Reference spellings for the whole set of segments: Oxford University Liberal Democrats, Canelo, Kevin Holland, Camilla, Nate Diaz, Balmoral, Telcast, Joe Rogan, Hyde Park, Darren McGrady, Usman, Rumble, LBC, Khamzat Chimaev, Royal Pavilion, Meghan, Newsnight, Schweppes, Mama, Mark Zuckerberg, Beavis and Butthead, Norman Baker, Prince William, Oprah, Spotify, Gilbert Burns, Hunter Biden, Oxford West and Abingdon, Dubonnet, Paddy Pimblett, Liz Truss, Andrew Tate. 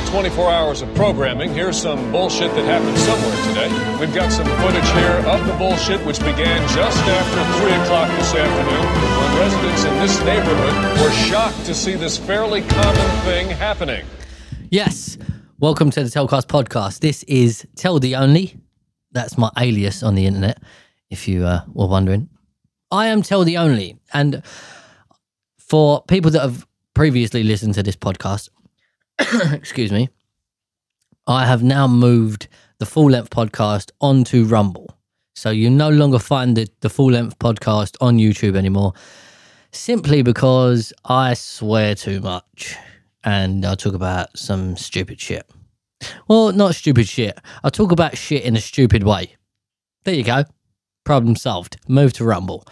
still 24 hours of programming. Here's some bullshit that happened somewhere today. We've got some footage here of the bullshit, which began just after 3 o'clock this afternoon, when residents in this neighborhood were shocked to see this fairly common thing happening. Yes. Welcome to the Telcast podcast. This is Tell The Only. That's my alias on the internet, if you were wondering. I am Tell The Only. And for people that have previously listened to this podcast, excuse me, I have now moved the full-length podcast onto Rumble. So you no longer find the full-length podcast on YouTube anymore, simply because I swear too much and I talk about some stupid shit. Well, not stupid shit. I talk about shit in a stupid way. There you go. Problem solved. Move to Rumble.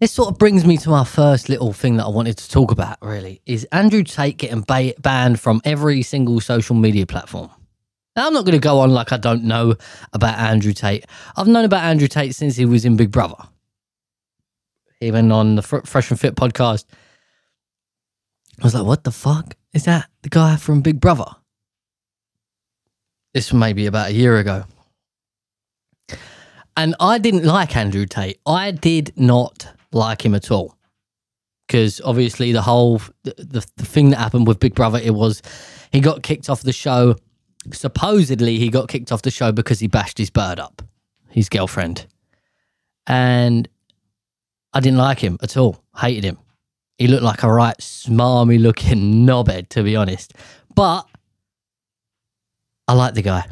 This sort of brings me to our first little thing that I wanted to talk about, really, is Andrew Tate getting banned from every single social media platform. Now, I'm not going to go on like I don't know about Andrew Tate. I've known about Andrew Tate since he was in Big Brother. Even on the Fresh and Fit podcast, I was like, what the fuck? Is that the guy from Big Brother? This was maybe about a year ago. And I didn't like Andrew Tate. I did not like him at all, because obviously the whole the thing that happened with Big Brother, it was he got kicked off the show. Supposedly he got kicked off the show because he bashed his bird up, his girlfriend, and I didn't like him at all. Hated him. He looked like a right smarmy looking knobhead, to be honest, but I like the guy.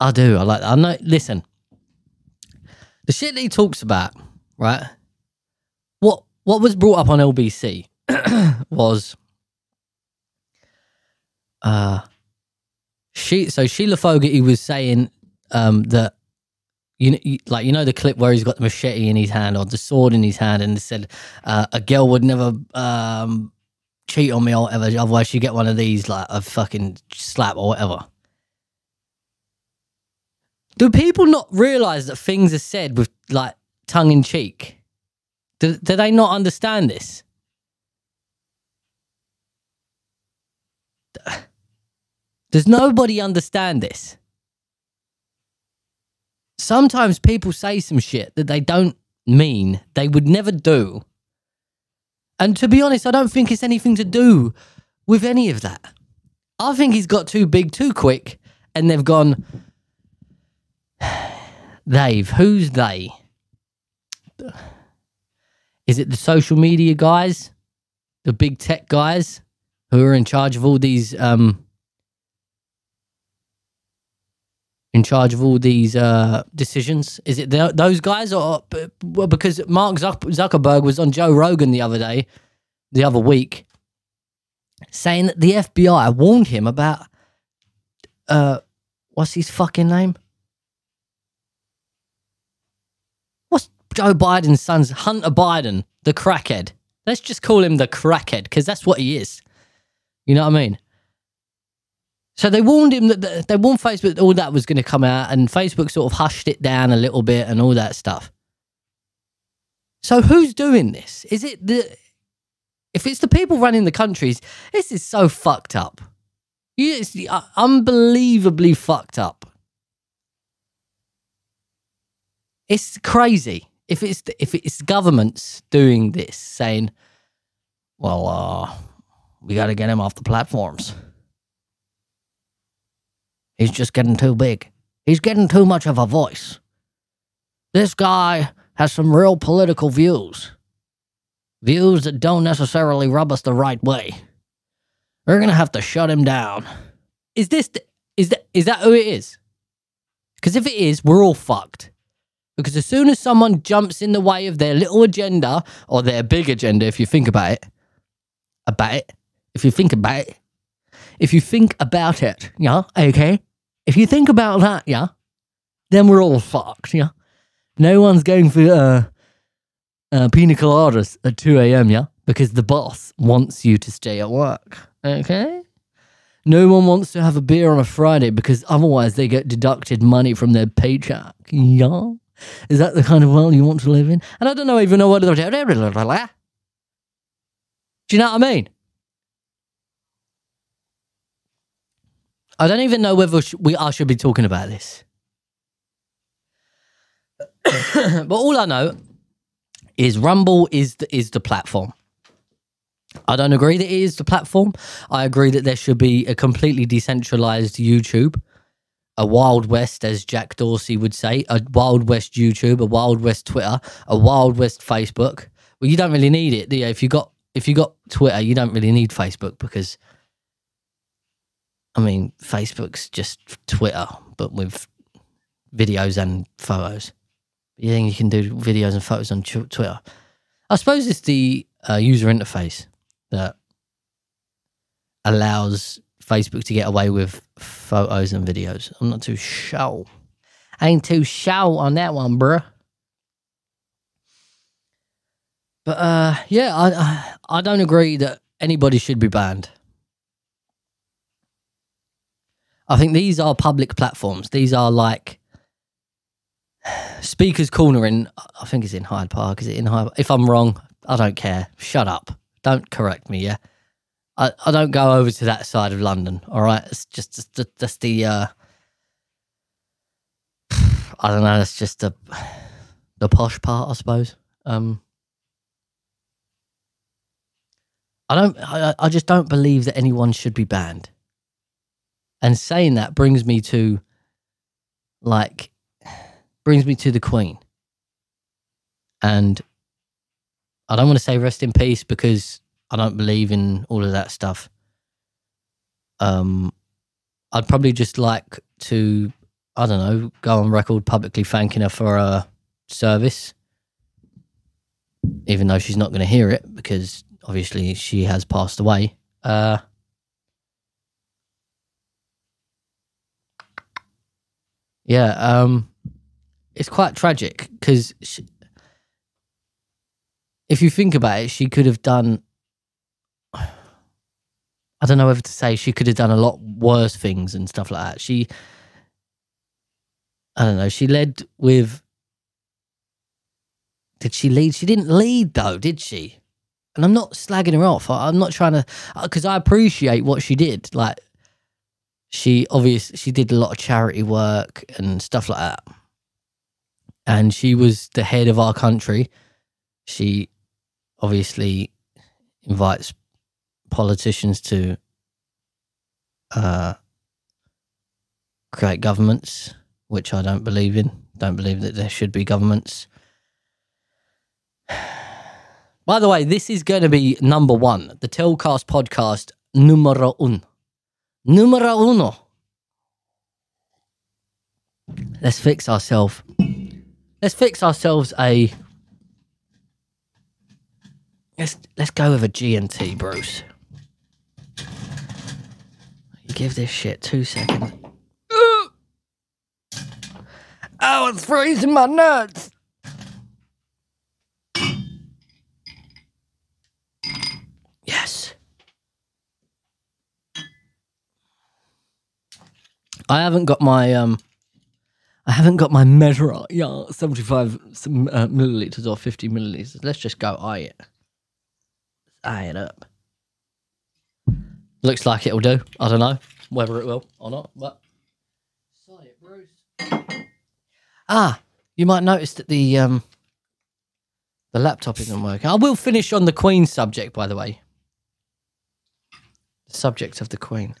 I do. I like that. I know. Listen, the shit that he talks about, right? What was brought up on LBC was Sheila Fogarty was saying that you know the clip where he's got the machete in his hand or the sword in his hand, and they said a girl would never cheat on me or whatever, otherwise she'd get one of these, like a fucking slap or whatever. Do people not realise that things are said with, like, tongue in cheek? Do they not understand this? Does nobody understand this? Sometimes people say some shit that they don't mean, they would never do. And to be honest, I don't think it's anything to do with any of that. I think he's got too big too quick, and they've gone... Who's they? Is it the social media guys? The big tech guys who are in charge of all these, decisions? Is it those guys? Or because Mark Zuckerberg was on Joe Rogan the other week, saying that the FBI warned him about, what's his fucking name? Joe Biden's son's Hunter Biden, the crackhead. Let's just call him the crackhead, because that's what he is. You know what I mean? So they warned him that they warned Facebook that all that was going to come out, and Facebook sort of hushed it down a little bit and all that stuff. So who's doing this? Is it if it's the people running the countries, this is so fucked up. It's unbelievably fucked up. It's crazy. If it's governments doing this, saying, well, we got to get him off the platforms. He's just getting too big. He's getting too much of a voice. This guy has some real political views. Views that don't necessarily rub us the right way. We're going to have to shut him down. Is that who it is? Because if it is, we're all fucked. Because as soon as someone jumps in the way of their little agenda, or their big agenda, if you think about it, yeah, okay? If you think about that, yeah, then we're all fucked, yeah? No one's going for pina coladas at 2 a.m., yeah? Because the boss wants you to stay at work, okay? No one wants to have a beer on a Friday because otherwise they get deducted money from their paycheck, yeah? Is that the kind of world you want to live in? And I don't know even know what... Do you know what I mean? I don't even know whether I should be talking about this. But all I know is Rumble is the platform. I don't agree that it is the platform. I agree that there should be a completely decentralized YouTube, a Wild West, as Jack Dorsey would say, a Wild West YouTube, a Wild West Twitter, a Wild West Facebook. Well, you don't really need it, do you? If you got Twitter, you don't really need Facebook because, I mean, Facebook's just Twitter, but with videos and photos. You think you can do videos and photos on Twitter? I suppose it's the user interface that allows Facebook to get away with photos and videos. I'm not too sure. Ain't too sure on that one, bruh. But yeah, I don't agree that anybody should be banned. I think these are public platforms. These are like Speaker's Corner in, I think it's in Hyde Park. Is it in Hyde Park? If I'm wrong, I don't care. Shut up. Don't correct me, yeah? I don't go over to that side of London, all right? It's just that's the, I don't know, that's just the posh part, I suppose. I just don't believe that anyone should be banned. And saying that brings me to the Queen. And I don't want to say rest in peace because I don't believe in all of that stuff. I'd probably just like to, I don't know, go on record publicly thanking her for her service, even though she's not going to hear it because obviously she has passed away. It's quite tragic because if you think about it, she could have done, I don't know whether to say she could have done a lot worse things and stuff like that. She led with, did she lead? She didn't lead though, did she? And I'm not slagging her off. I'm not trying to, because I appreciate what she did. Like, she did a lot of charity work and stuff like that. And she was the head of our country. She obviously invites politicians to create governments, which I don't believe in. Don't believe that there should be governments. By the way, this is going to be number one, the Telcast podcast, numero uno. Let's fix ourselves. Let's go with a G&T, Bruce. You give this shit 2 seconds. Oh, it's freezing my nuts. Yes. I haven't got my measure, 75 milliliters or 50 milliliters. Let's just go eye it up. Looks like it'll do. I don't know whether it will or not, but sorry, Bruce. You might notice that the laptop isn't working. I will finish on the Queen subject, by the way. The subject of the Queen.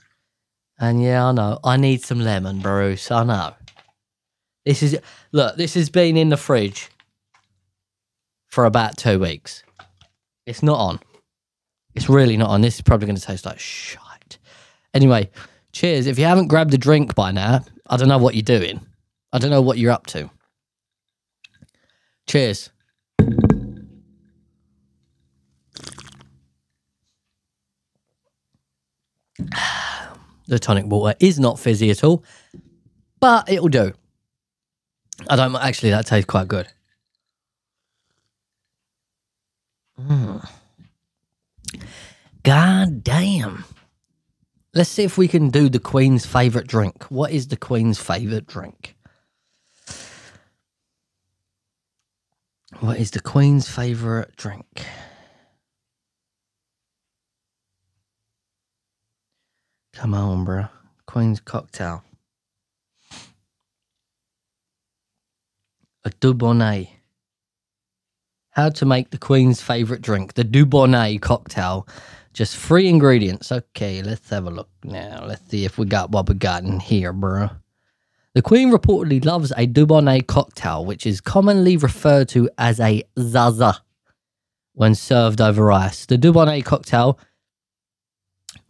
And yeah, I know. I need some lemon, Bruce. I know. This has been in the fridge for about 2 weeks. It's not on. It's really not on. This is probably going to taste like shite. Anyway, cheers. If you haven't grabbed a drink by now, I don't know what you're doing. I don't know what you're up to. Cheers. The tonic water is not fizzy at all, but it'll do. Actually, that tastes quite good. God damn. Let's see if we can do the Queen's favourite drink. What is the Queen's favourite drink? What is the Queen's favourite drink? Come on, bro. Queen's cocktail. A Dubonnet. How to make the Queen's favourite drink, the Dubonnet cocktail. Just 3 ingredients. Okay, let's have a look now. Let's see if we got what we got in here, bro. The Queen reportedly loves a Dubonnet cocktail, which is commonly referred to as a Zaza when served over ice. The Dubonnet cocktail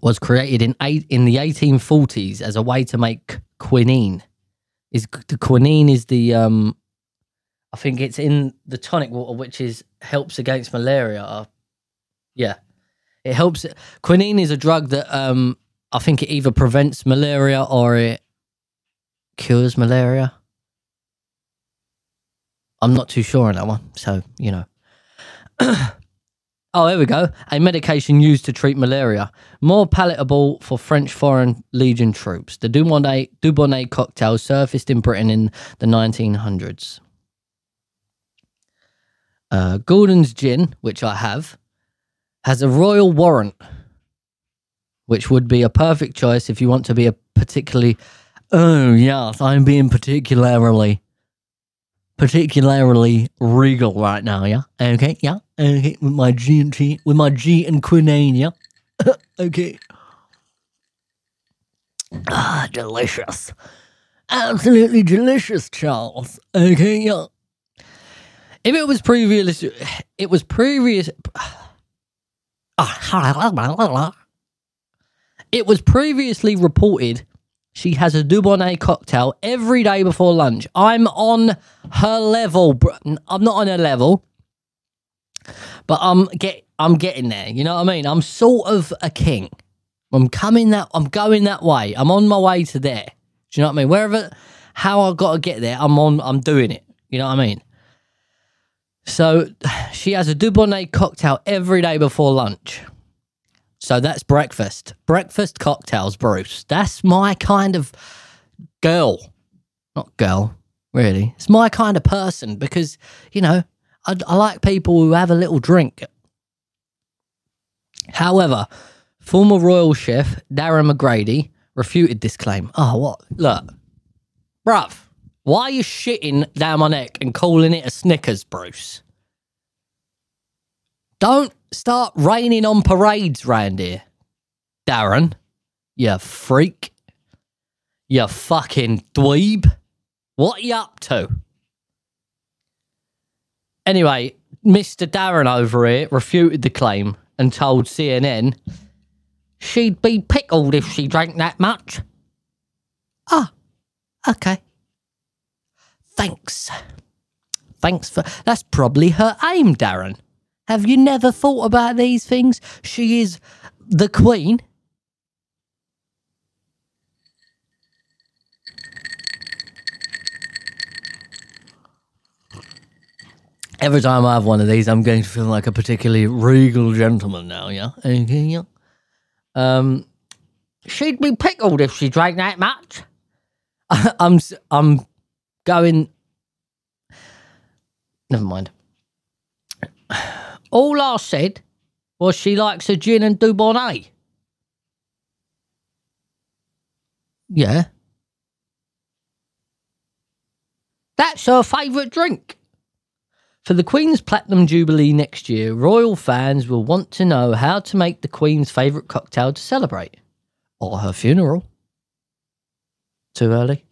was created in the 1840s as a way to make quinine. The quinine is I think it's in the tonic water, which helps against malaria. Yeah, it helps. Quinine is a drug that I think it either prevents malaria or it cures malaria. I'm not too sure on that one, so, you know. Oh, there we go. A medication used to treat malaria. More palatable for French Foreign Legion troops. The Dubonnet cocktail surfaced in Britain in the 1900s. Gordon's gin, which I have, has a royal warrant, which would be a perfect choice if you want to be a particularly... Oh, yes, I'm being particularly regal right now, yeah? Okay, yeah? Okay, with my G and quinine, yeah? Okay. Ah, delicious. Absolutely delicious, Charles. Okay, yeah. If it was previous, it was previous. It was previously reported she has a Dubonnet cocktail every day before lunch. I'm on her level, bro. I'm not on her level, but I'm getting there. You know what I mean? I'm sort of a king. I'm going that way. I'm on my way to there. Do you know what I mean? How I got to get there, I'm doing it. You know what I mean? So she has a Dubonnet cocktail every day before lunch. So that's breakfast. Breakfast cocktails, Bruce. That's my kind of girl. Not girl, really. It's my kind of person because, you know, I like people who have a little drink. However, former royal chef Darren McGrady refuted this claim. Oh, what? Look. Bruv. Why are you shitting down my neck and calling it a Snickers, Bruce? Don't start raining on parades round here, Darren. You freak. You fucking dweeb. What are you up to? Anyway, Mr. Darren over here refuted the claim and told CNN she'd be pickled if she drank that much. Ah, oh, okay. Thanks for... That's probably her aim, Darren. Have you never thought about these things? She is the Queen. Every time I have one of these, I'm going to feel like a particularly regal gentleman now, yeah? Okay, yeah. She'd be pickled if she drank that much. Never mind. All I said was she likes a gin and Dubonnet. Yeah. That's her favourite drink. For the Queen's Platinum Jubilee next year, royal fans will want to know how to make the Queen's favourite cocktail to celebrate. Or her funeral. Too early.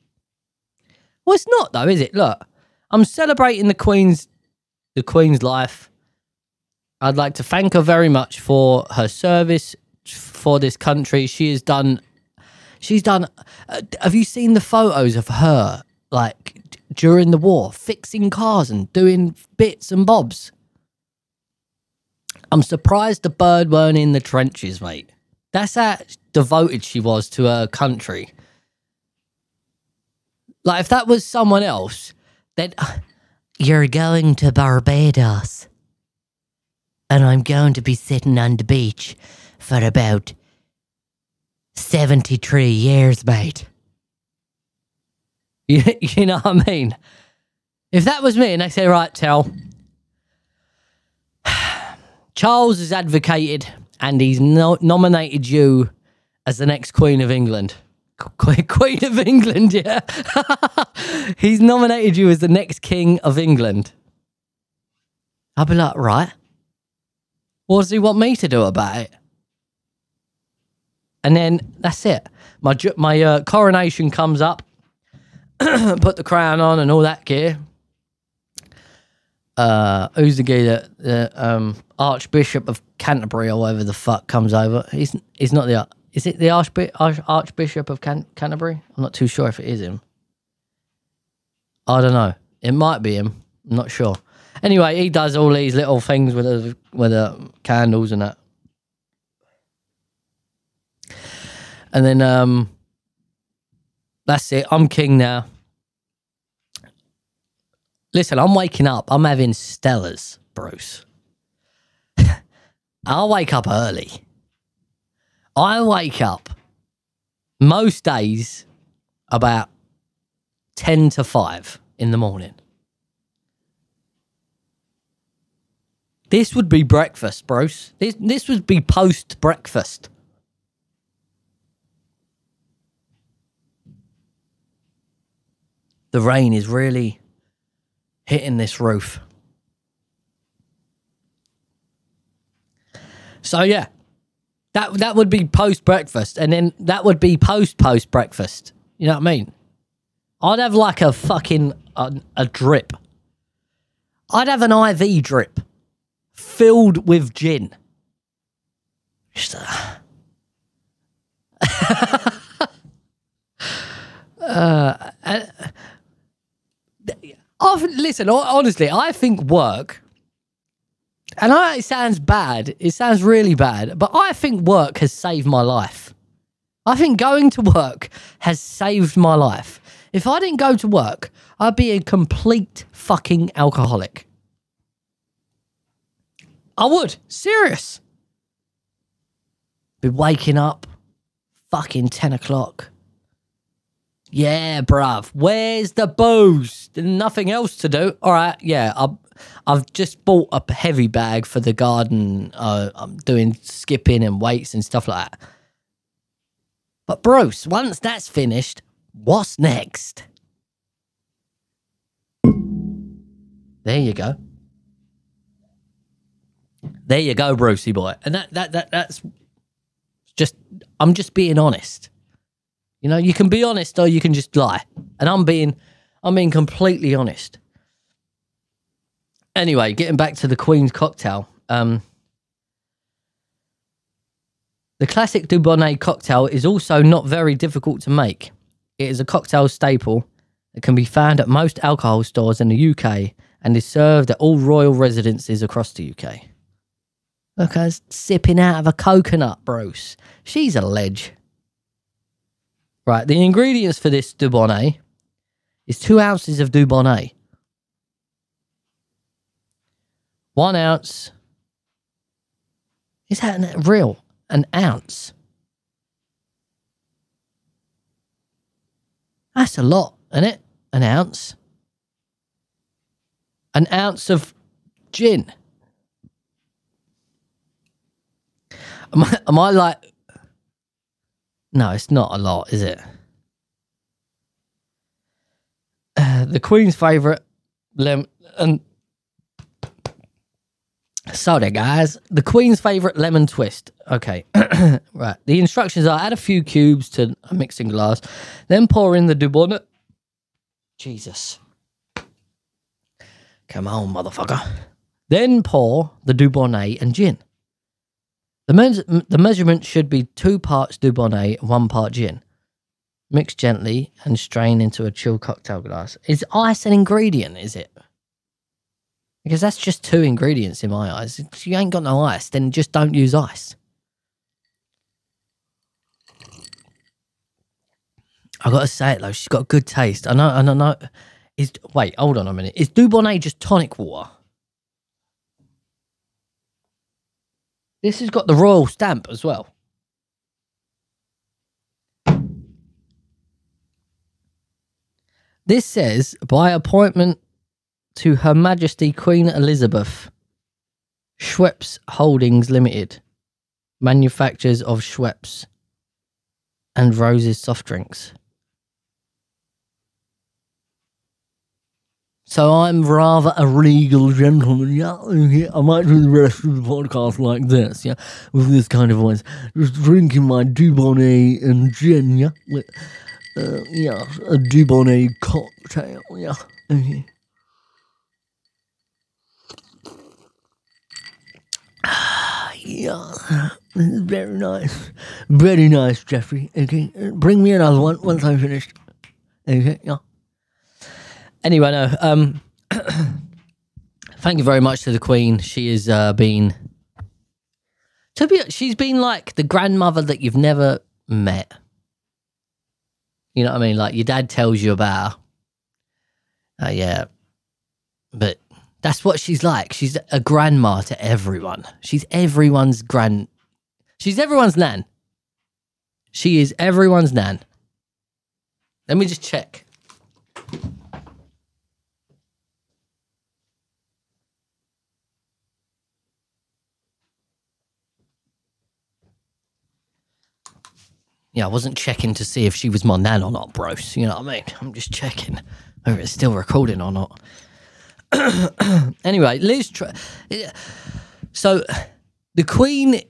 Well, it's not though, is it? Look, I'm celebrating the Queen's life. I'd like to thank her very much for her service for this country. She's done. Have you seen the photos of her, like, during the war, fixing cars and doing bits and bobs? I'm surprised the bird weren't in the trenches, mate. That's how devoted she was to her country. Like, if that was someone else, then you're going to Barbados and I'm going to be sitting on the beach for about 73 years, mate. You know what I mean? If that was me and they say, right, Tell, Charles has advocated and he's nominated you as the next Queen of England. Queen of England, yeah. He's nominated you as the next King of England. I'll be like, right. What does he want me to do about it? And then that's it. My coronation comes up, put the crown on and all that gear. Who's the guy that the Archbishop of Canterbury or whatever the fuck comes over? He's not the... Is it the Archbishop of Canterbury? I'm not too sure if it is him. I don't know. It might be him. I'm not sure. Anyway, he does all these little things with the candles and that. And then that's it. I'm king now. Listen, I'm waking up. I'm having Stellas, Bruce. I wake up early. I wake up most days about 10 to 5 in the morning. This would be breakfast, Bruce. This would be post-breakfast. The rain is really hitting this roof. So, yeah. That would be post-breakfast, and then that would be post-breakfast. You know what I mean? I'd have like a fucking a drip. I'd have an IV drip filled with gin. Just, listen, honestly, I think work... And I know it sounds bad. It sounds really bad. But I think work has saved my life. I think going to work has saved my life. If I didn't go to work, I'd be a complete fucking alcoholic. I would. Serious. Be waking up fucking 10 o'clock. Yeah, bruv. Where's the booze? Nothing else to do. All right. Yeah, I've just bought a heavy bag for the garden. I'm doing skipping and weights and stuff like that. But Bruce, once that's finished, what's next? There you go. There you go, Brucey boy. And that's just... I'm just being honest. You know, you can be honest or you can just lie. And I'm being completely honest. Anyway, getting back to the Queen's cocktail. The classic Dubonnet cocktail is also not very difficult to make. It is a cocktail staple that can be found at most alcohol stores in the UK and is served at all royal residences across the UK. Look, I was sipping out of a coconut, Bruce. She's a ledge. Right, the ingredients for this Dubonnet is 2 ounces of Dubonnet, 1 ounce. Is that real? An ounce? That's a lot, isn't it? An ounce. An ounce of gin. Am I like... No, it's not a lot, is it? The Queen's favourite lemon... Sorry, guys. The Queen's favourite lemon twist. Okay. Right. The instructions are add a few cubes to a mixing glass, then pour in the Dubonnet. Jesus. Come on, motherfucker. Then pour the Dubonnet and gin. The measurement should be 2 parts Dubonnet and 1 part gin. Mix gently and strain into a chilled cocktail glass. Is ice an ingredient, is it? Because that's just 2 ingredients in my eyes. If you ain't got no ice, then just don't use ice. I got to say it, though. She's got good taste. I know. Wait, hold on a minute. Is Dubonnet just tonic water? This has got the royal stamp as well. This says, by appointment to Her Majesty Queen Elizabeth, Schweppes Holdings Limited, manufacturers of Schweppes. and Rose's soft drinks. So I'm rather a regal gentleman, yeah? I might do the rest of the podcast like this, yeah? With this kind of voice. Just drinking my Dubonnet and gin, yeah? With, yeah, a Dubonnet cocktail, yeah? Okay. Yeah, this is very nice. Very nice, Jeffrey, okay? Bring me another one once I'm finished. Okay, yeah. Anyway, no. Thank you very much to the Queen. She has been. She's been like the grandmother that you've never met. You know what I mean? Like your dad tells you about. Yeah, but that's what she's like. She's a grandma to everyone. She's everyone's nan. She is everyone's nan. Let me just check. Yeah, I wasn't checking to see if she was my nan or not, bros. You know what I mean? I'm just checking whether it's still recording or not. Anyway, Liz Truss. So the Queen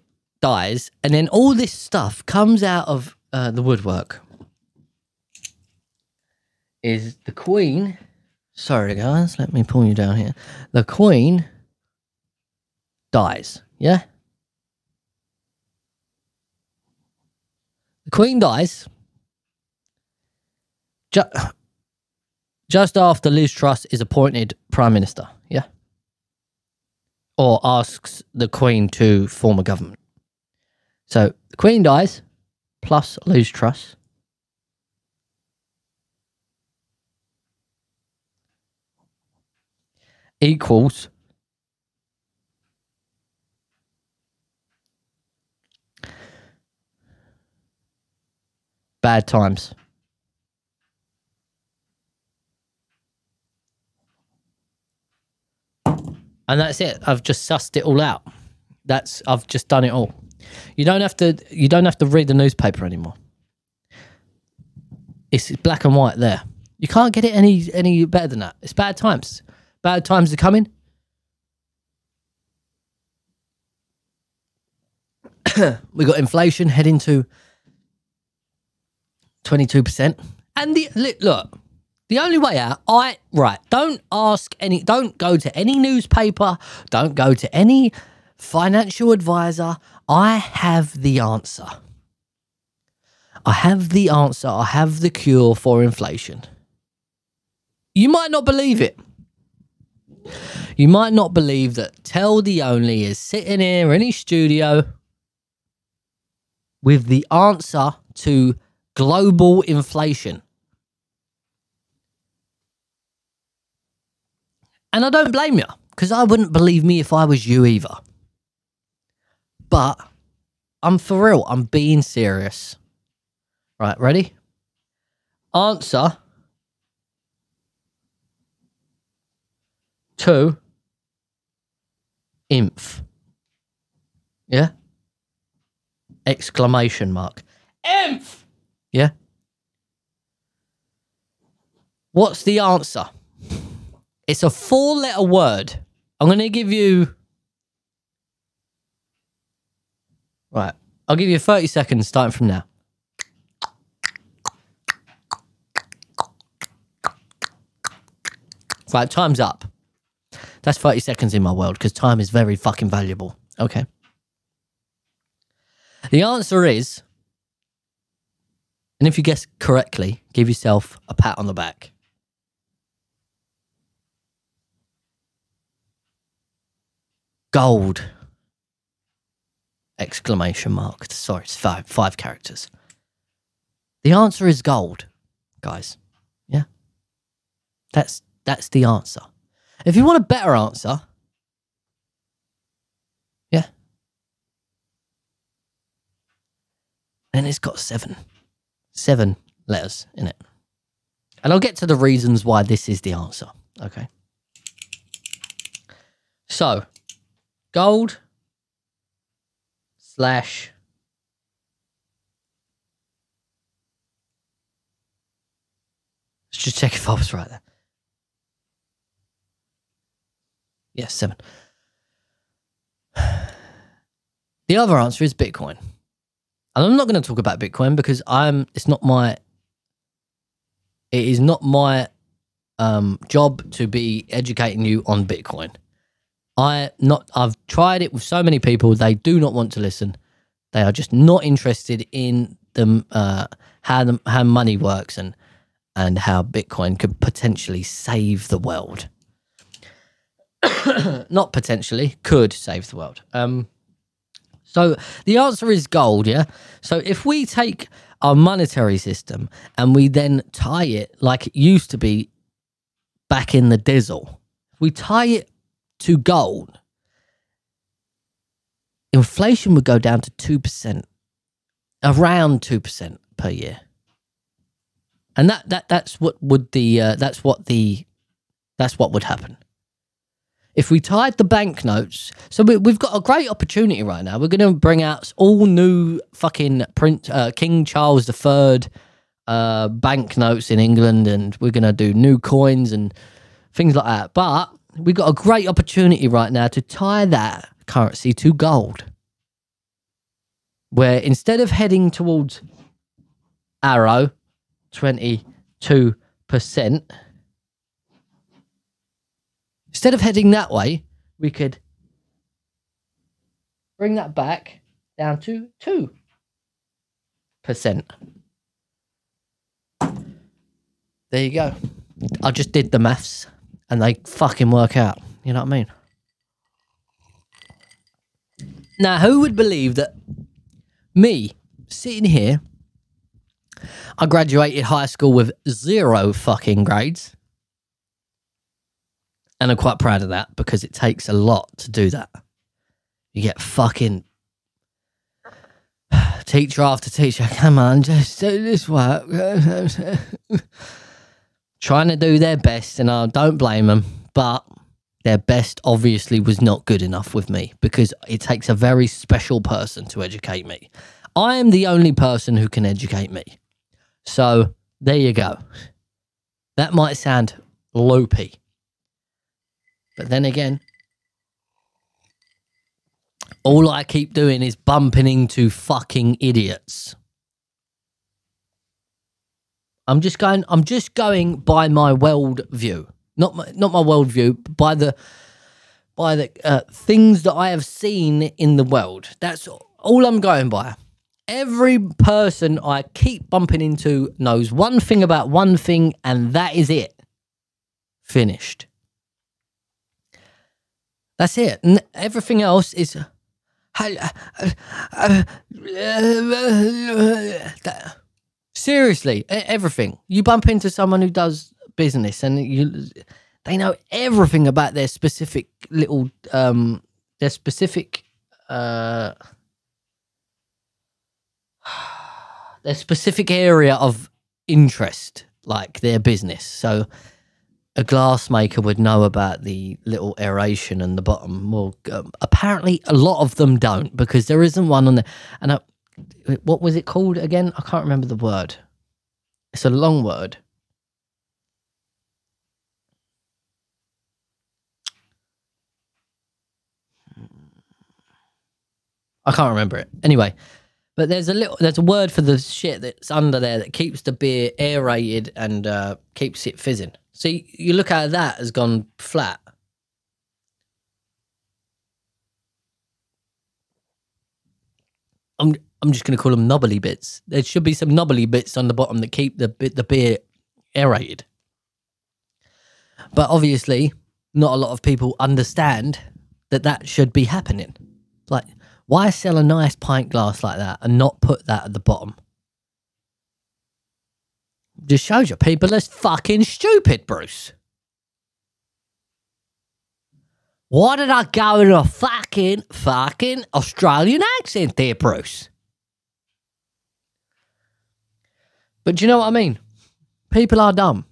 dies, and then all this stuff comes out of the woodwork. Is the Queen... Sorry, guys. Let me pull you down here. The Queen dies, yeah? Queen dies just after Liz Truss is appointed Prime Minister, yeah? Or asks the Queen to form a government. So, the Queen dies, plus Liz Truss. Equals... Bad times. And that's it. I've just sussed it all out. I've just done it all. You don't have to read the newspaper anymore. It's black and white there. You can't get it any better than that. It's bad times. Bad times are coming. We got inflation heading to 22%. And look, the only way out, don't go to any newspaper, don't go to any financial advisor. I have the answer. I have the cure for inflation. You might not believe it. You might not believe that Tell The Only is sitting here in his studio with the answer to global inflation. And I don't blame you, because I wouldn't believe me if I was you either. But I'm for real. I'm being serious. Right, ready? Answer to inf. Yeah? Exclamation mark. Inf! Yeah? What's the answer? It's a 4-letter word. I'm going to give you... Right. I'll give you 30 seconds starting from now. Right, time's up. That's 30 seconds in my world because time is very fucking valuable. Okay. The answer is... And if you guess correctly, give yourself a pat on the back. Gold! Exclamation mark. Sorry, it's five characters. The answer is gold, guys. Yeah? That's the answer. If you want a better answer, yeah? And it's got 7 letters in it. And I'll get to the reasons why this is the answer. Okay. So, gold / Just check if I was right there. Yes, 7. The other answer is Bitcoin. And I'm not going to talk about Bitcoin because it is not my job to be educating you on Bitcoin. I've tried it with so many people. They do not want to listen. They are just not interested in how money works and how Bitcoin could potentially save the world. Not potentially, could save the world. So the answer is gold, yeah? So if we take our monetary system and we then tie it like it used to be back in the diesel, if we tie it to gold, inflation would go down to 2%, around 2% per year. And that's what would happen. If we tied the banknotes, so we've got a great opportunity right now. We're going to bring out all new fucking King Charles III banknotes in England, and we're going to do new coins and things like that. But we've got a great opportunity right now to tie that currency to gold, where instead of heading towards arrow 22%, instead of heading that way, we could bring that back down to 2%. There you go. I just did the maths and they fucking work out. You know what I mean? Now, who would believe that me sitting here, I graduated high school with 0 fucking grades. And I'm quite proud of that because it takes a lot to do that. You get fucking teacher after teacher. Come on, just do this work. Trying to do their best, and I don't blame them. But their best obviously was not good enough with me because it takes a very special person to educate me. I am the only person who can educate me. So there you go. That might sound loopy. But then again, all I keep doing is bumping into fucking idiots. I'm just going by my world view, not my world view, by the things that I have seen in the world. That's all I'm going by. Every person I keep bumping into knows one thing about one thing, and that is it. Finished. That's it. And everything else is... Seriously, everything. You bump into someone who does business and they know everything about their specific little... their specific... their specific area of interest, like their business. So... a glassmaker would know about the little aeration and the bottom. Well, apparently a lot of them don't because there isn't one on there. And what was it called again? I can't remember the word. It's a long word. I can't remember it. Anyway, but there's a word for the shit that's under there that keeps the beer aerated and keeps it fizzing. So you look at that as gone flat. I'm just going to call them knobbly bits. There should be some knobbly bits on the bottom that keep the beer aerated. But obviously, not a lot of people understand that should be happening. Like, why sell a nice pint glass like that and not put that at the bottom? Just shows you people are fucking stupid, Bruce. Why did I go in a fucking Australian accent there, Bruce? But do you know what I mean? People are dumb.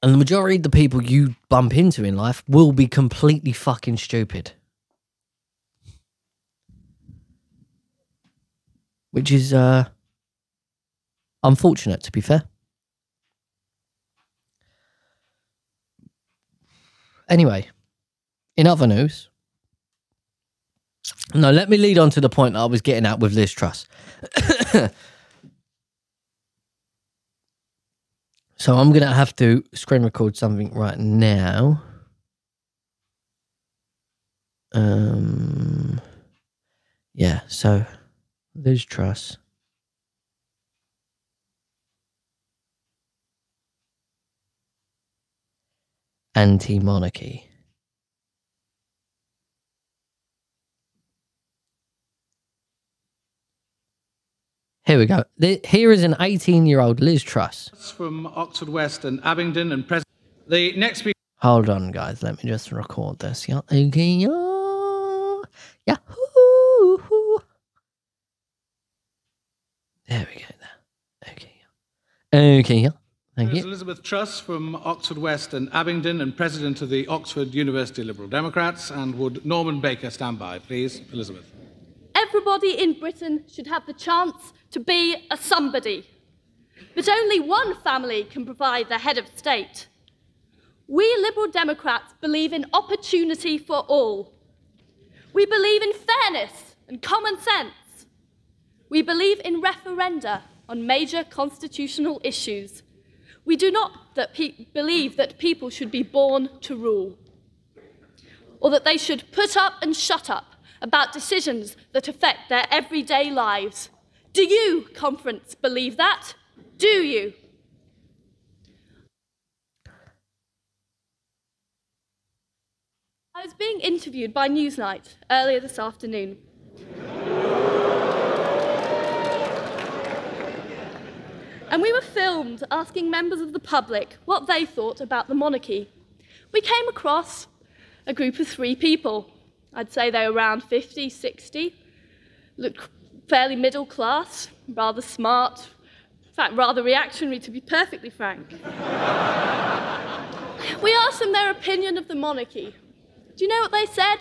And the majority of the people you bump into in life will be completely fucking stupid. Which is, unfortunate, to be fair. Anyway, in other news, no, let me lead on to the point that I was getting at with Liz Truss. So I'm going to have to screen record something right now. Yeah, so Liz Truss. Anti-monarchy. Here we go. Here is an 18-year-old Liz Truss. From Oxford West and Abingdon and President. The next week. Hold on, guys. Let me just record this. Yeah. Okay. Yeah. There we go. There. Okay. Okay. Yeah. Thank you. Elizabeth Truss from Oxford West and Abingdon and President of the Oxford University Liberal Democrats. And would Norman Baker stand by, please, Elizabeth? Everybody in Britain should have the chance to be a somebody. But only one family can provide the head of state. We Liberal Democrats believe in opportunity for all. We believe in fairness and common sense. We believe in referenda on major constitutional issues. We do not believe that people should be born to rule, or that they should put up and shut up about decisions that affect their everyday lives. Do you, conference, believe that? Do you? I was being interviewed by Newsnight earlier this afternoon. And we were filmed asking members of the public what they thought about the monarchy. We came across a group of three people. I'd say they were around 50, 60, looked fairly middle class, rather smart, in fact, rather reactionary, to be perfectly frank. We asked them their opinion of the monarchy. Do you know what they said?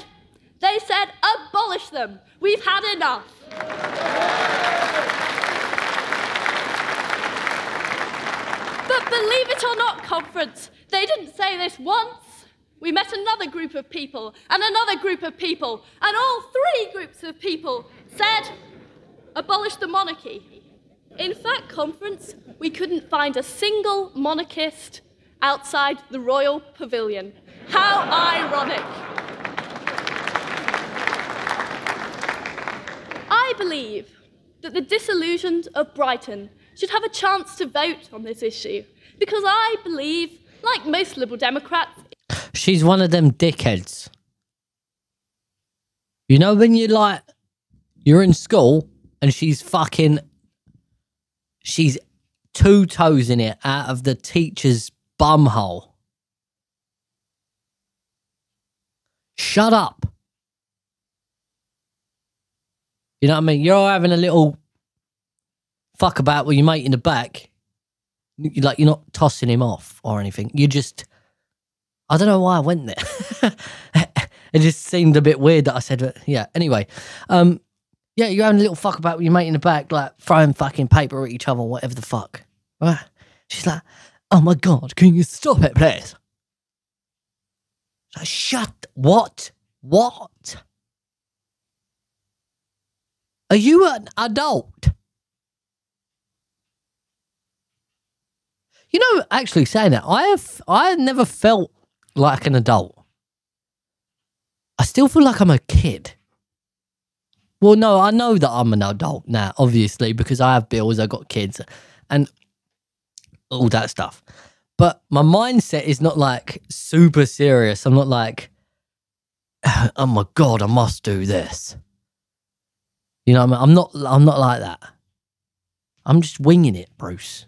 They said, abolish them. We've had enough. But believe it or not, conference, they didn't say this once. We met another group of people, and another group of people, and all three groups of people said, abolish the monarchy. In fact, conference, we couldn't find a single monarchist outside the Royal Pavilion. How ironic. I believe that the disillusioned of Brighton should have a chance to vote on this issue, because I believe, like most Liberal Democrats, she's one of them dickheads. You know when you like, you're in school and she's fucking, she's two toes in it out of the teacher's bumhole. Shut up. You know what I mean? You're having a little fuck about with your mate in the back. Like you're not tossing him off or anything. You just... I don't know why I went there. It just seemed a bit weird that I said, but yeah, anyway. Yeah, you're having a little fuck about with your mate in the back, like throwing fucking paper at each other, whatever the fuck. Right? She's like, oh my God, can you stop it, please? She's like, shut, what? What? Are you an adult? You know, actually saying that, I never felt like an adult. I still feel like I'm a kid. Well, no, I know that I'm an adult now, obviously, because I have bills, I got kids, and all that stuff. But my mindset is not like super serious. I'm not like, oh my God, I must do this. You know what I mean? I'm not like that. I'm just winging it, Bruce.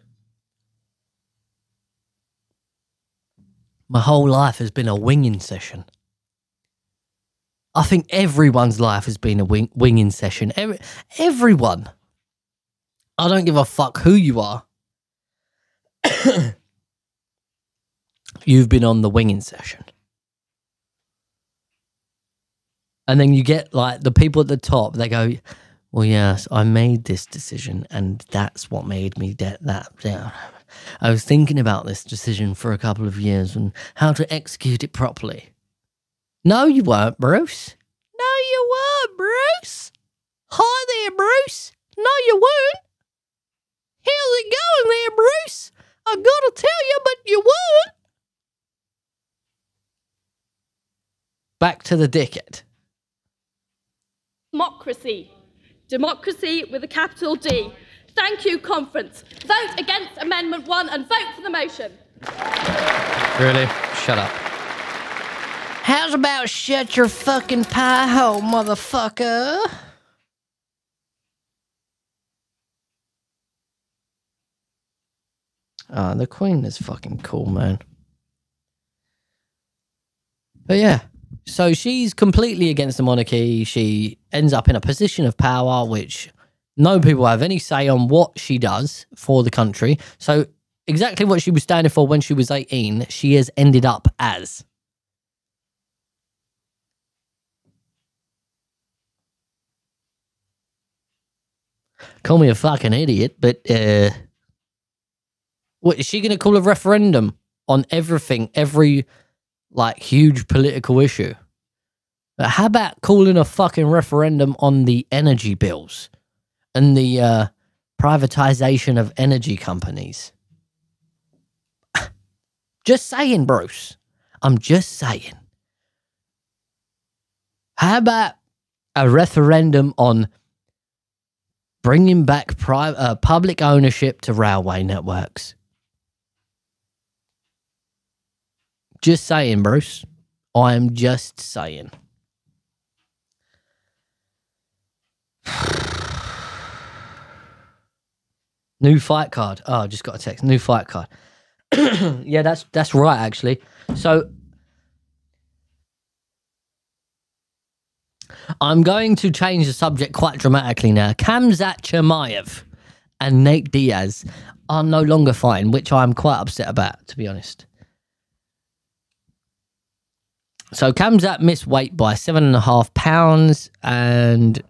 My whole life has been a winging session. I think everyone's life has been a winging session. Everyone. I don't give a fuck who you are. You've been on the winging session. And then you get like the people at the top, they go, well, yes, I made this decision and that's what made me that. I was thinking about this decision for a couple of years and how to execute it properly. No, you weren't, Bruce. No, you weren't, Bruce. Hi there, Bruce. No, you weren't. How's it going there, Bruce? I gotta tell you, but you weren't. Back to the dickhead. Democracy. Democracy with a capital D. Thank you, conference. Vote against Amendment 1 and vote for the motion. Really? Shut up. How's about shut your fucking pie hole, motherfucker? Ah, the Queen is fucking cool, man. But yeah, so she's completely against the monarchy. She ends up in a position of power, which no people have any say on what she does for the country. So exactly what she was standing for when she was 18, she has ended up as. Call me a fucking idiot, but what, is she going to call a referendum on everything, every like huge political issue? But how about calling a fucking referendum on the energy bills and the privatization of energy companies? Just saying, Bruce. I'm just saying. How about a referendum on bringing back public ownership to railway networks? Just saying, Bruce. I am just saying. New fight card. Oh, I just got a text. New fight card. Yeah, that's right, actually. So, I'm going to change the subject quite dramatically now. Khamzat Chimaev and Nate Diaz are no longer fighting, which I'm quite upset about, to be honest. So, Khamzat missed weight by 7.5 pounds and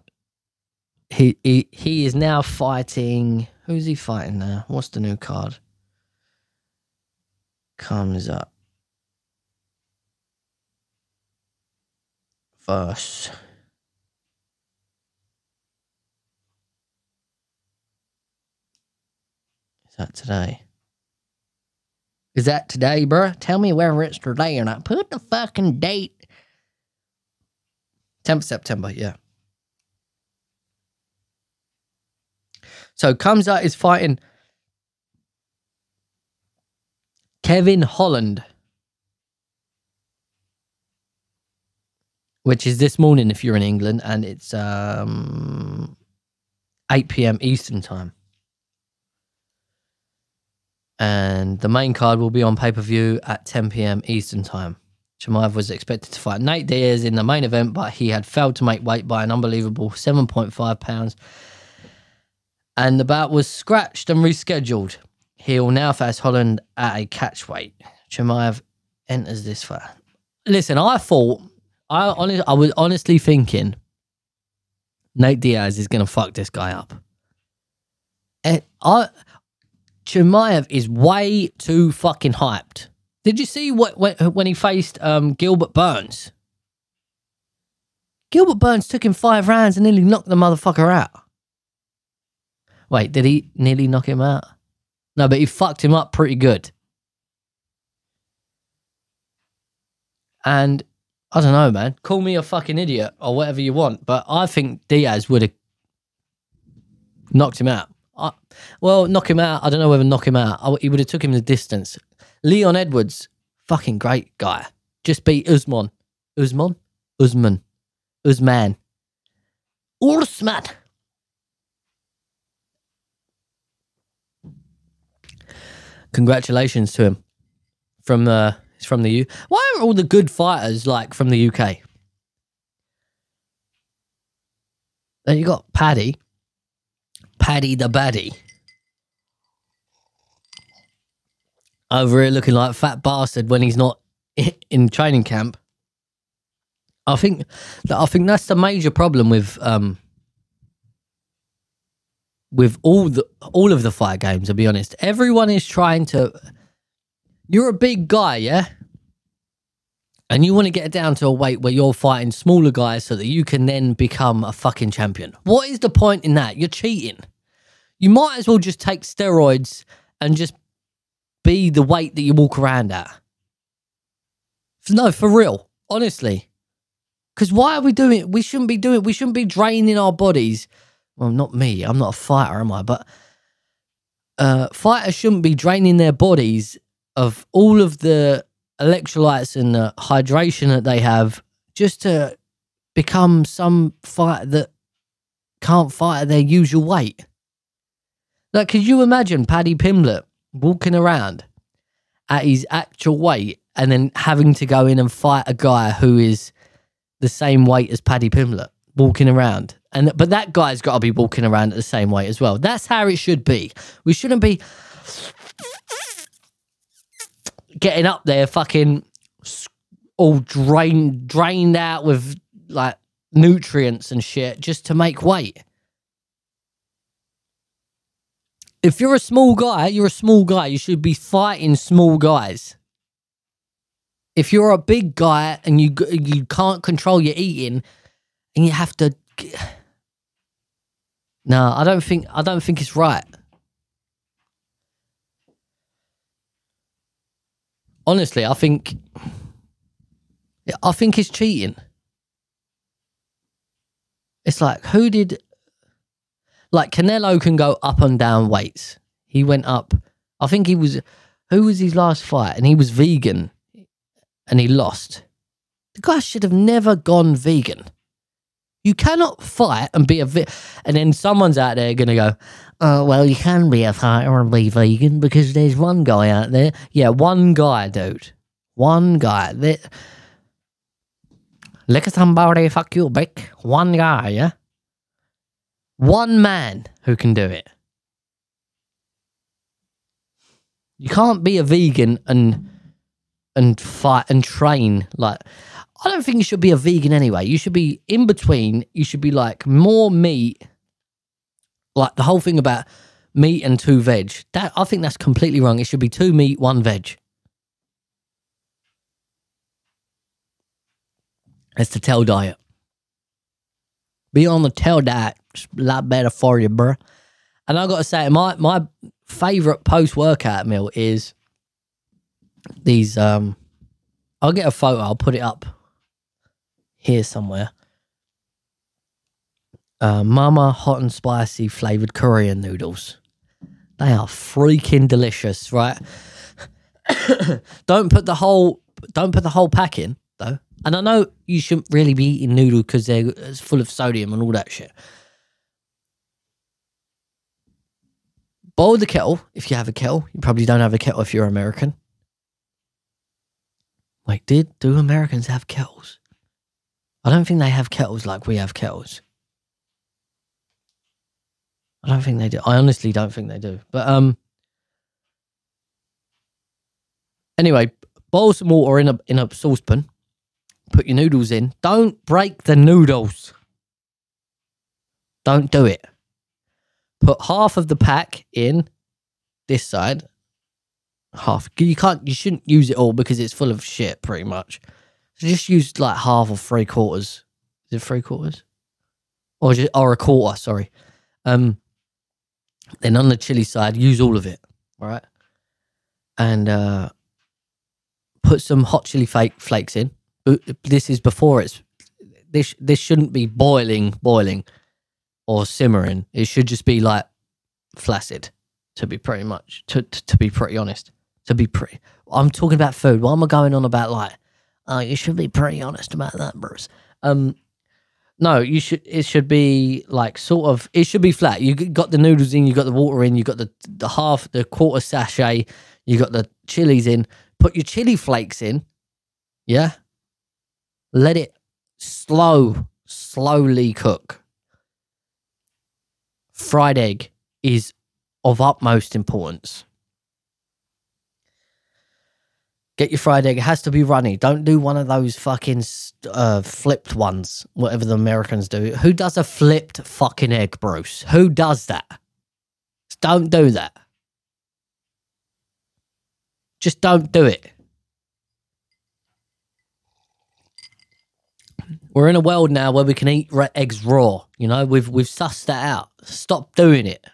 he is now fighting... Who's he fighting now? What's the new card? Khamzat versus is that today? Is that today, bruh? Tell me whether it's today or not. Put the fucking date. 10th September, yeah. So Khamzat is fighting Kevin Holland, which is this morning if you're in England, and it's 8 p.m. Eastern time. And the main card will be on pay-per-view at 10 p.m. Eastern time. Chimaev was expected to fight Nate Diaz in the main event, but he had failed to make weight by an unbelievable 7.5 pounds. And the bout was scratched and rescheduled. He will now face Holland at a catchweight. Chimaev enters this fight. Listen, I was honestly thinking Nate Diaz is going to fuck this guy up. And Chimaev is way too fucking hyped. Did you see what when he faced Gilbert Burns? Gilbert Burns took him 5 rounds and nearly knocked the motherfucker out. Wait, did he nearly knock him out? No, but he fucked him up pretty good. And I don't know, man. Call me a fucking idiot or whatever you want, but I think Diaz would have knocked him out. Knock him out. I don't know whether knock him out. He would have took him the distance. Leon Edwards, fucking great guy. Just beat Usman. Usman. Congratulations to him. From the U. Why are all the good fighters like from the UK? Then you got Paddy the Baddy over here looking like a fat bastard when he's not in training camp. I think that's the major problem with with all of the fight games, I'll be honest. Everyone is trying to... You're a big guy, yeah? And you want to get down to a weight where you're fighting smaller guys so that you can then become a fucking champion. What is the point in that? You're cheating. You might as well just take steroids and just be the weight that you walk around at. No, for real. Honestly. Because why are we doing it? We shouldn't be draining our bodies. Well, not me. I'm not a fighter, am I? But fighters shouldn't be draining their bodies of all of the electrolytes and the hydration that they have just to become some fighter that can't fight at their usual weight. Like, could you imagine Paddy Pimblett walking around at his actual weight and then having to go in and fight a guy who is the same weight as Paddy Pimblett walking around? But that guy's got to be walking around at the same weight as well. That's how it should be. We shouldn't be getting up there fucking all drained out with like nutrients and shit just to make weight. If you're a small guy, you're a small guy. You should be fighting small guys. If you're a big guy and you can't control your eating and you have to... No, I don't think it's right. Honestly, I think it's cheating. It's like, like Canelo can go up and down weights. He went up. I think who was his last fight? And he was vegan and he lost. The guy should have never gone vegan. You cannot fight and be and then someone's out there going to go, oh, well, you can be a fighter and be vegan because there's one guy out there. Yeah, one guy, dude. One guy. Look at somebody, fuck you, Bick. One guy, yeah? One man who can do it. You can't be a vegan and fight and train. Like, I don't think you should be a vegan anyway. You should be in between. You should be like more meat. Like the whole thing about meat and two veg. That I think that's completely wrong. It should be two meat, one veg. That's the Tell diet. Be on the Tell diet. It's a lot better for you, bruh. And I got to say, my favourite post-workout meal is these... I'll get a photo. I'll put it up here somewhere. Mama hot and spicy flavoured Korean noodles. They are freaking delicious, right? Don't put the whole pack in, though. And I know you shouldn't really be eating noodles because they're full of sodium and all that shit. Boil the kettle if you have a kettle. You probably don't have a kettle if you're American. Like, do Americans have kettles? I don't think they have kettles like we have kettles. I don't think they do. I honestly don't think they do. But anyway, boil some water in a saucepan. Put your noodles in. Don't break the noodles. Don't do it. Put half of the pack in this side. Half. You shouldn't use it all because it's full of shit pretty much. So just use like half or 3/4. Is it 3/4? Or a quarter, sorry. Then on the chili side, use all of it, all right? And put some hot chili flakes in. This is before it's... This shouldn't be boiling or simmering. It should just be like flaccid, to be pretty honest. I'm talking about food. Why am I going on about like, oh, you should be pretty honest about that, Bruce? No, you should. It should be like sort of. It should be flat. You got the noodles in. You got the water in. You got the half, the quarter sachet. You got the chilies in. Put your chili flakes in. Yeah. Let it slowly cook. Fried egg is of utmost importance. Get your fried egg. It has to be runny. Don't do one of those fucking flipped ones, whatever the Americans do. Who does a flipped fucking egg, Bruce? Who does that? don't do that. Just don't do it. We're in a world now where we can eat eggs raw. You know, we've sussed that out. Stop doing it.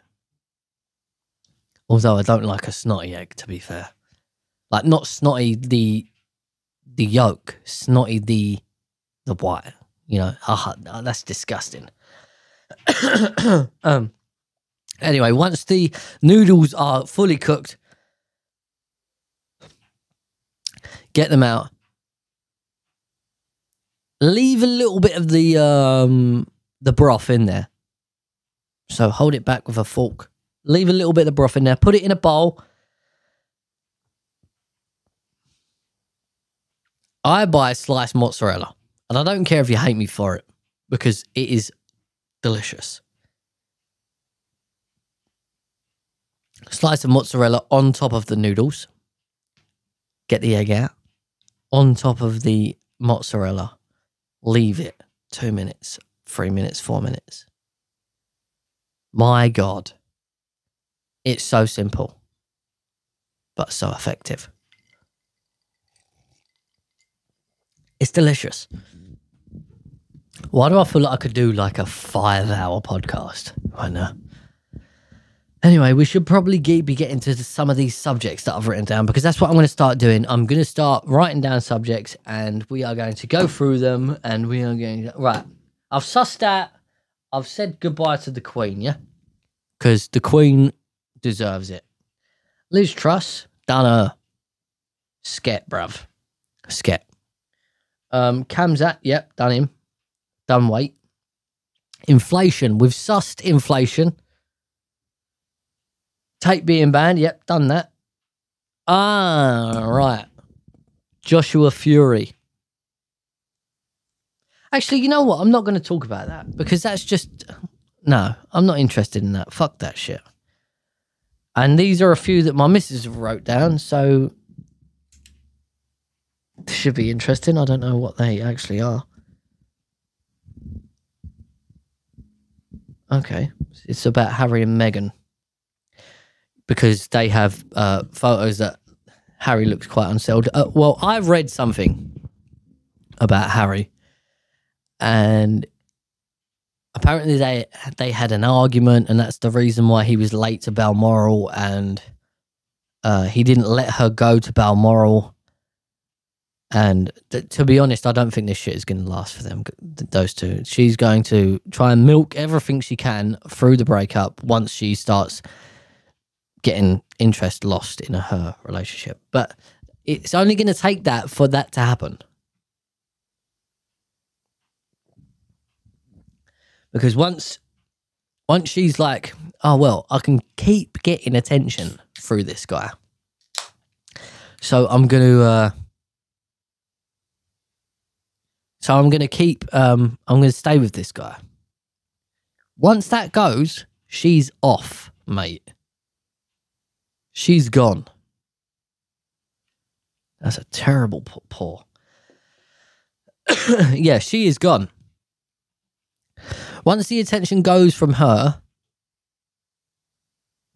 Although I don't like a snotty egg, to be fair. Like, not snotty the yolk, snotty the white. You know, that's disgusting. Anyway, once the noodles are fully cooked, get them out. Leave a little bit of the broth in there. So hold it back with a fork. Leave a little bit of the broth in there. Put it in a bowl. I buy sliced mozzarella. And I don't care if you hate me for it, because it is delicious. Slice of mozzarella on top of the noodles. Get the egg out. On top of the mozzarella. Leave it 2 minutes, 3 minutes, 4 minutes. My God. It's so simple, but so effective. It's delicious. Why do I feel like I could do like a 5-hour podcast right now? Anyway, we should probably be getting to some of these subjects that I've written down, because that's what I'm going to start doing. I'm going to start writing down subjects, and we are going to go through them, and we are going to... Right. I've sussed out. I've said goodbye to the Queen, yeah? Because the Queen deserves it. Liz Truss, done her. Sket, bruv. Sket. Khamzat, yep, done him. Done weight. Inflation. We've sussed inflation. Tate being banned, yep, done that. Ah, right. Joshua Fury. Actually, you know what? I'm not going to talk about that, because that's just... No, I'm not interested in that. Fuck that shit. And these are a few that my missus wrote down, so... This should be interesting. I don't know what they actually are. Okay. It's about Harry and Meghan. Because they have photos that Harry looks quite unsettled. Well, I've read something about Harry, and apparently they had an argument, and that's the reason why he was late to Balmoral, and he didn't let her go to Balmoral. And to be honest, I don't think this shit is going to last for them, those two. She's going to try and milk everything she can through the breakup once she starts... getting interest lost in her relationship. But it's only going to take that for that to happen. Because once she's like, oh, well, I can keep getting attention through this guy, so I'm going to stay with this guy. Once that goes, she's off, mate. She's gone. That's a terrible paw. Yeah, she is gone. Once the attention goes from her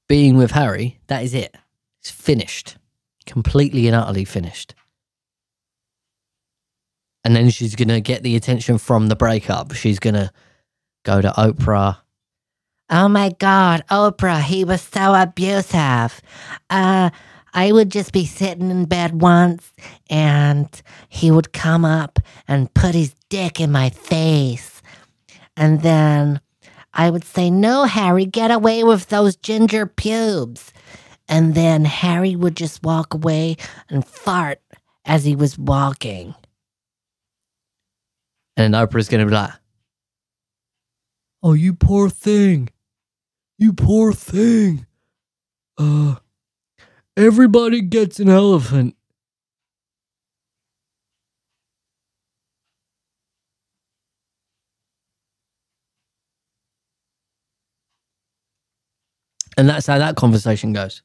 being with Harry, that is it. It's finished. Completely and utterly finished. And then she's going to get the attention from the breakup. She's going to go to Oprah. Oh my God, Oprah, he was so abusive. I would just be sitting in bed once, and he would come up and put his dick in my face. And then I would say, no, Harry, get away with those ginger pubes. And then Harry would just walk away and fart as he was walking. And Oprah's going to be like, oh, you poor thing. You poor thing. Everybody gets an elephant. And that's how that conversation goes.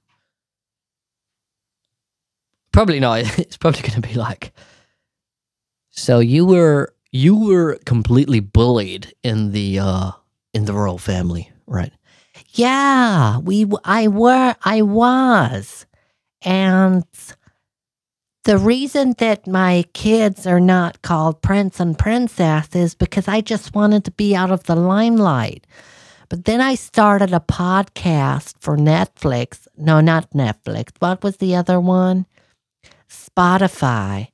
Probably not. It's probably going to be like, so you were completely bullied in the royal family, right? Yeah, I was. And the reason that my kids are not called Prince and Princess is because I just wanted to be out of the limelight. But then I started a podcast for Netflix. No, not Netflix. What was the other one? Spotify.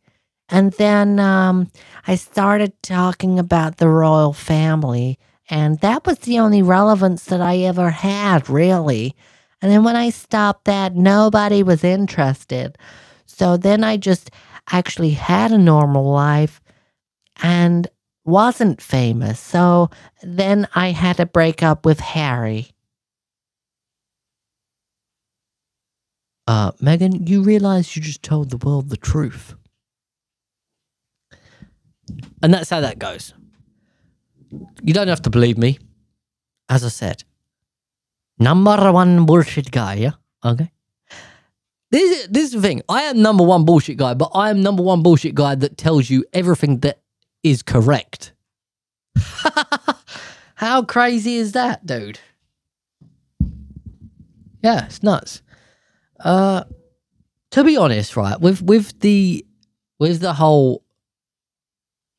And then I started talking about the royal family. And that was the only relevance that I ever had, really. And then when I stopped that, nobody was interested. So then I just actually had a normal life and wasn't famous. So then I had to break up with Harry. Megan, you realize you just told the world the truth. And that's how that goes. You don't have to believe me. As I said, number one bullshit guy, yeah? Okay. This is the thing. I am number one bullshit guy, but I am number one bullshit guy that tells you everything that is correct. How crazy is that, dude? Yeah, it's nuts. To be honest, right, with the whole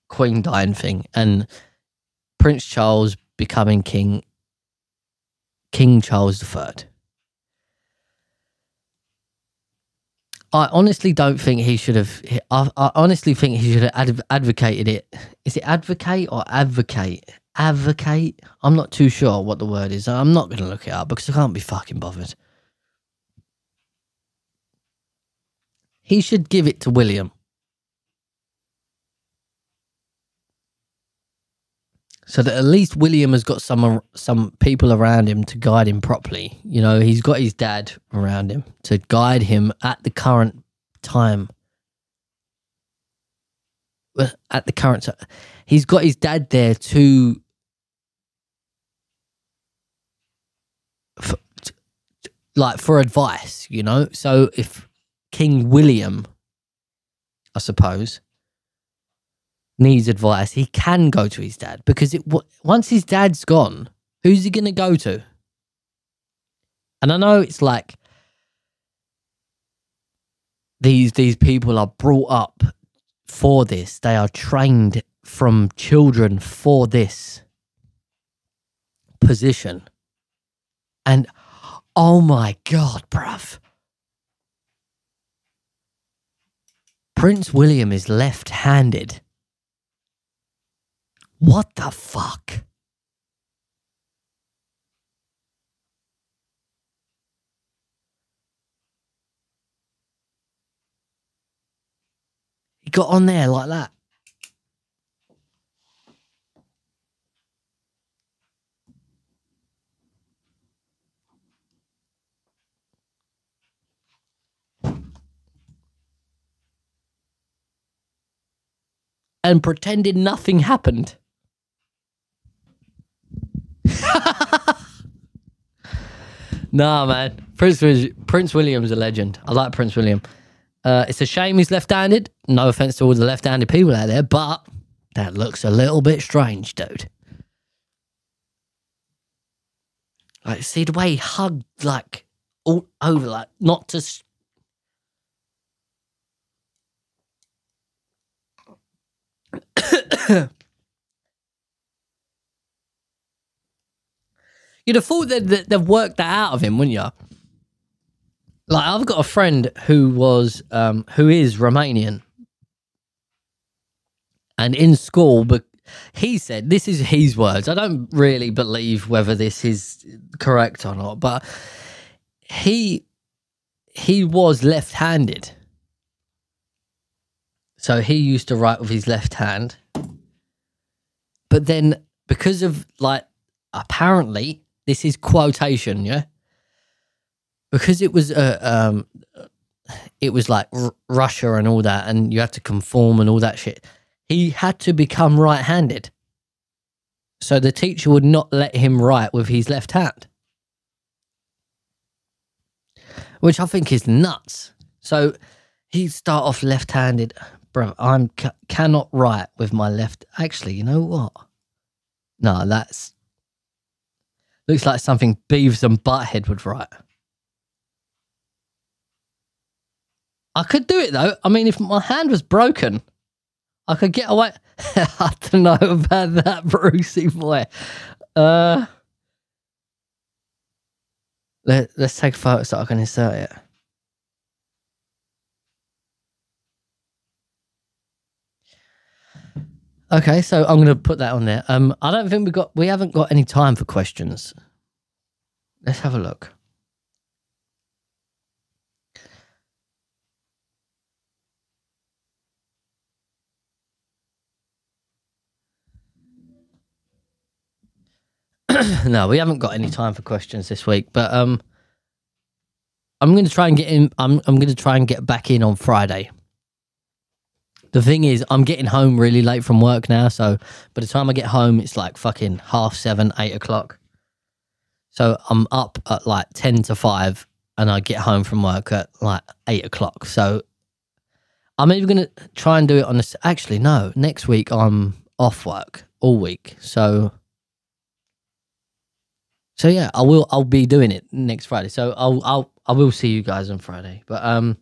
Queen dying thing and Prince Charles becoming King Charles III. I honestly don't think he should have. I honestly think he should have advocated it. Is it advocate or advocate? Advocate? I'm not too sure what the word is. I'm not going to look it up because I can't be fucking bothered. He should give it to William. So that at least William has got some people around him to guide him properly. You know, he's got his dad around him to guide him at the current time. At the current time. He's got his dad there for advice, you know. So if King William, I suppose, needs advice, he can go to his dad because once his dad's gone, who's he going to go to? And I know it's like these people are brought up for this. They are trained from children for this position. And oh my God, bruv. Prince William is left-handed. What the fuck? He got on there like that. And pretended nothing happened. Nah, man. Prince William's a legend. I like Prince William. It's a shame he's left-handed. No offense to all the left-handed people out there, but that looks a little bit strange, dude. Like, see the way he hugged, like, all over, like, not to... You'd have thought that they've worked that out of him, wouldn't you? Like, I've got a friend who is Romanian. And in school, he said, this is his words. I don't really believe whether this is correct or not, but he was left-handed. So he used to write with his left hand. But then because of, like, apparently, this is quotation, yeah? Because it was like Russia and all that, and you had to conform and all that shit. He had to become right-handed. So the teacher would not let him write with his left hand. Which I think is nuts. So he'd start off left-handed. Bro, I cannot write with my left. Actually, you know what? No, that's... Looks like something Beavis and Butthead would write. I could do it though. I mean, if my hand was broken, I could get away. I don't know about that, Brucey boy. Let's take photos so I can insert it. Okay, so I'm going to put that on there. I don't think we haven't got any time for questions. Let's have a look. No, we haven't got any time for questions this week, but I'm going to try and get in. I'm going to try and get back in on Friday. The thing is, I'm getting home really late from work now, so by the time I get home, it's like fucking 7:30, 8 o'clock. So I'm up at like 10 to 5, and I get home from work at like 8 o'clock. So I'm even going to try and do it on this. Actually, no, next week I'm off work all week, so. So yeah, I'll be doing it next Friday. So I will see you guys on Friday. But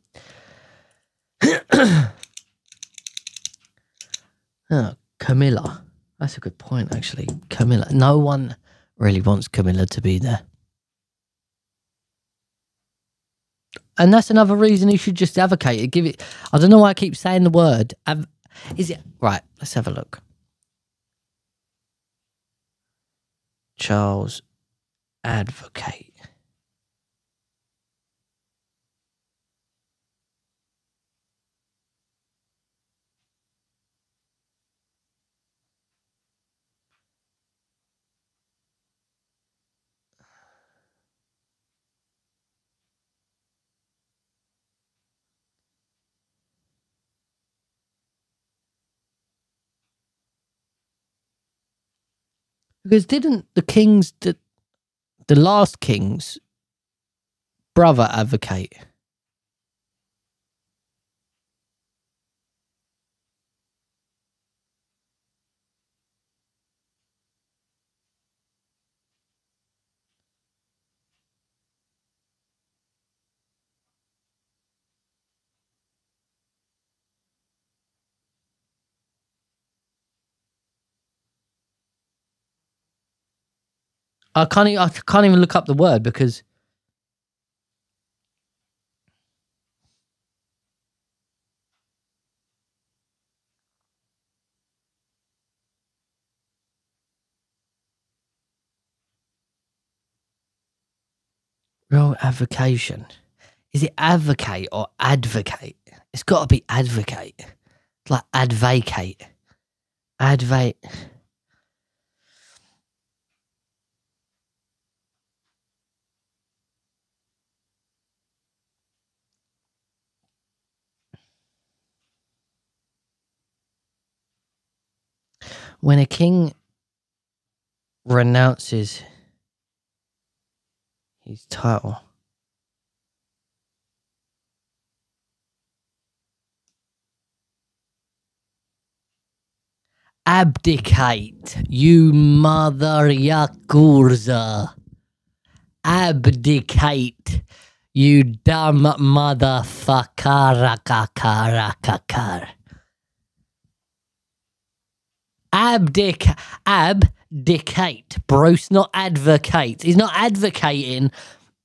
oh, Camilla. That's a good point actually. Camilla. No one really wants Camilla to be there. And that's another reason you should just advocate it. Give it, I don't know why I keep saying the word. Is it right, let's have a look. Charles advocate. Because didn't the kings the last king's brother advocate? I can't even look up the word because real avocation. Is it advocate or advocate? It's got to be advocate. It's like advocate. Advocate. When a king renounces his title, abdicate, you mother Yakuza. Abdicate, you dumb motherfucker. Abdicate, Bruce, not advocate. He's not advocating.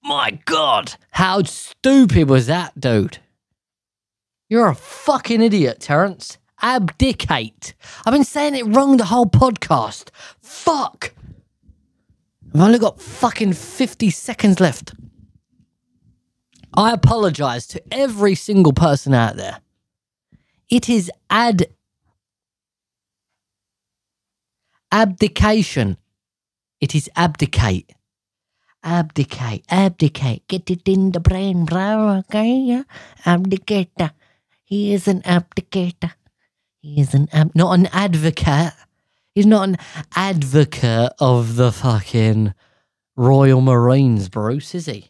My God, how stupid was that, dude? You're a fucking idiot, Terence. Abdicate. I've been saying it wrong the whole podcast. Fuck. I've only got fucking 50 seconds left. I apologise to every single person out there. It is abdication. It is abdicate. Abdicate. Abdicate. Get it in the brain, bro. Okay, yeah. Abdicator. He is an abdicator. He is not an advocate. He's not an advocate of the fucking Royal Marines, Bruce, is he?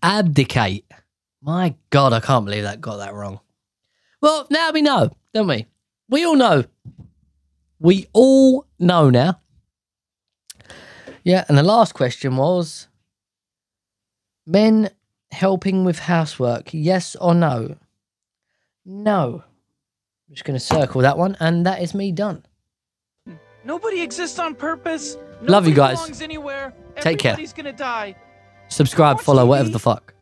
Abdicate. My God, I can't believe that got that wrong. Well, now we know, don't we? We all know We all know now. Yeah, and the last question was, men helping with housework, yes or no? No. I'm just going to circle that one, and that is me done. Nobody exists on purpose. Nobody Love you guys. Belongs anywhere. Take care. Gonna die. Subscribe, follow, TV? Whatever the fuck.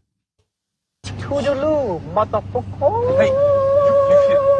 Toodaloo, motherfucker. Hey, you